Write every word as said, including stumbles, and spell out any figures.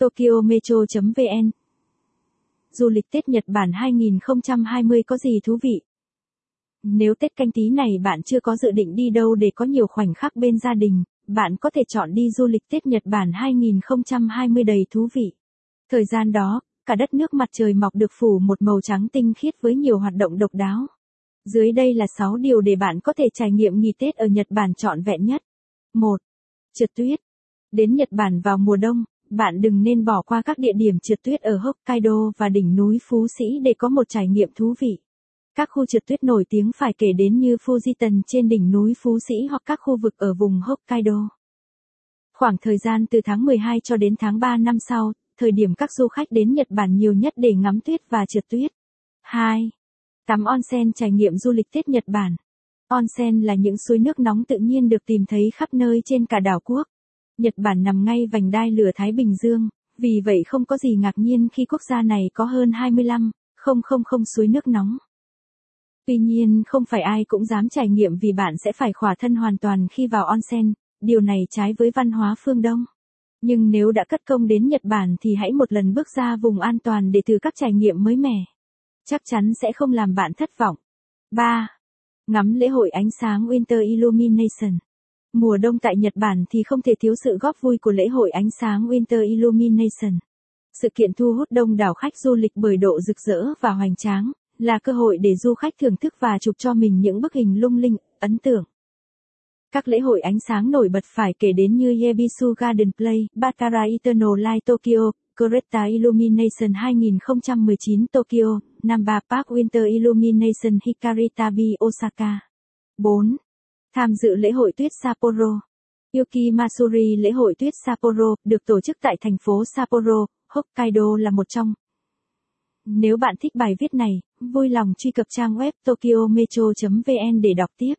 Tokyo Metro chấm vn. Du lịch Tết Nhật Bản hai không hai không có gì thú vị? Nếu Tết Canh Tý này bạn chưa có dự định đi đâu để có nhiều khoảnh khắc bên gia đình, bạn có thể chọn đi du lịch Tết Nhật Bản hai không hai không đầy thú vị. Thời gian đó, cả đất nước mặt trời mọc được phủ một màu trắng tinh khiết với nhiều hoạt động độc đáo. Dưới đây là sáu điều để bạn có thể trải nghiệm nghỉ Tết ở Nhật Bản trọn vẹn nhất. một. Trượt tuyết. Đến Nhật Bản vào mùa đông, bạn đừng nên bỏ qua các địa điểm trượt tuyết ở Hokkaido và đỉnh núi Phú Sĩ để có một trải nghiệm thú vị. Các khu trượt tuyết nổi tiếng phải kể đến như Fujiten trên đỉnh núi Phú Sĩ hoặc các khu vực ở vùng Hokkaido. Khoảng thời gian từ tháng mười hai cho đến tháng ba năm sau, thời điểm các du khách đến Nhật Bản nhiều nhất để ngắm tuyết và trượt tuyết. hai. Tắm Onsen. Trải nghiệm du lịch Tết Nhật Bản. Onsen là những suối nước nóng tự nhiên được tìm thấy khắp nơi trên cả đảo quốc. Nhật Bản nằm ngay vành đai lửa Thái Bình Dương, vì vậy không có gì ngạc nhiên khi quốc gia này có hơn hai mươi lăm nghìn suối nước nóng. Tuy nhiên không phải ai cũng dám trải nghiệm vì bạn sẽ phải khỏa thân hoàn toàn khi vào onsen, điều này trái với văn hóa phương Đông. Nhưng nếu đã cất công đến Nhật Bản thì hãy một lần bước ra vùng an toàn để thử các trải nghiệm mới mẻ. Chắc chắn sẽ không làm bạn thất vọng. ba. Ngắm lễ hội ánh sáng Winter Illumination. Mùa đông tại Nhật Bản thì không thể thiếu sự góp vui của lễ hội ánh sáng Winter Illumination. Sự kiện thu hút đông đảo khách du lịch bởi độ rực rỡ và hoành tráng, là cơ hội để du khách thưởng thức và chụp cho mình những bức hình lung linh, ấn tượng. Các lễ hội ánh sáng nổi bật phải kể đến như Yebisu Garden Play, Bakara Eternal Light Tokyo, Koretta Illumination hai không một chín Tokyo, Namba Park Winter Illumination Hikari Tabi Osaka. bốn. Tham dự lễ hội tuyết Sapporo. Yuki Matsuri. Lễ hội tuyết Sapporo được tổ chức tại thành phố Sapporo, Hokkaido là một trong. Nếu bạn thích bài viết này, vui lòng truy cập trang web Tokyo Metro chấm vn để đọc tiếp.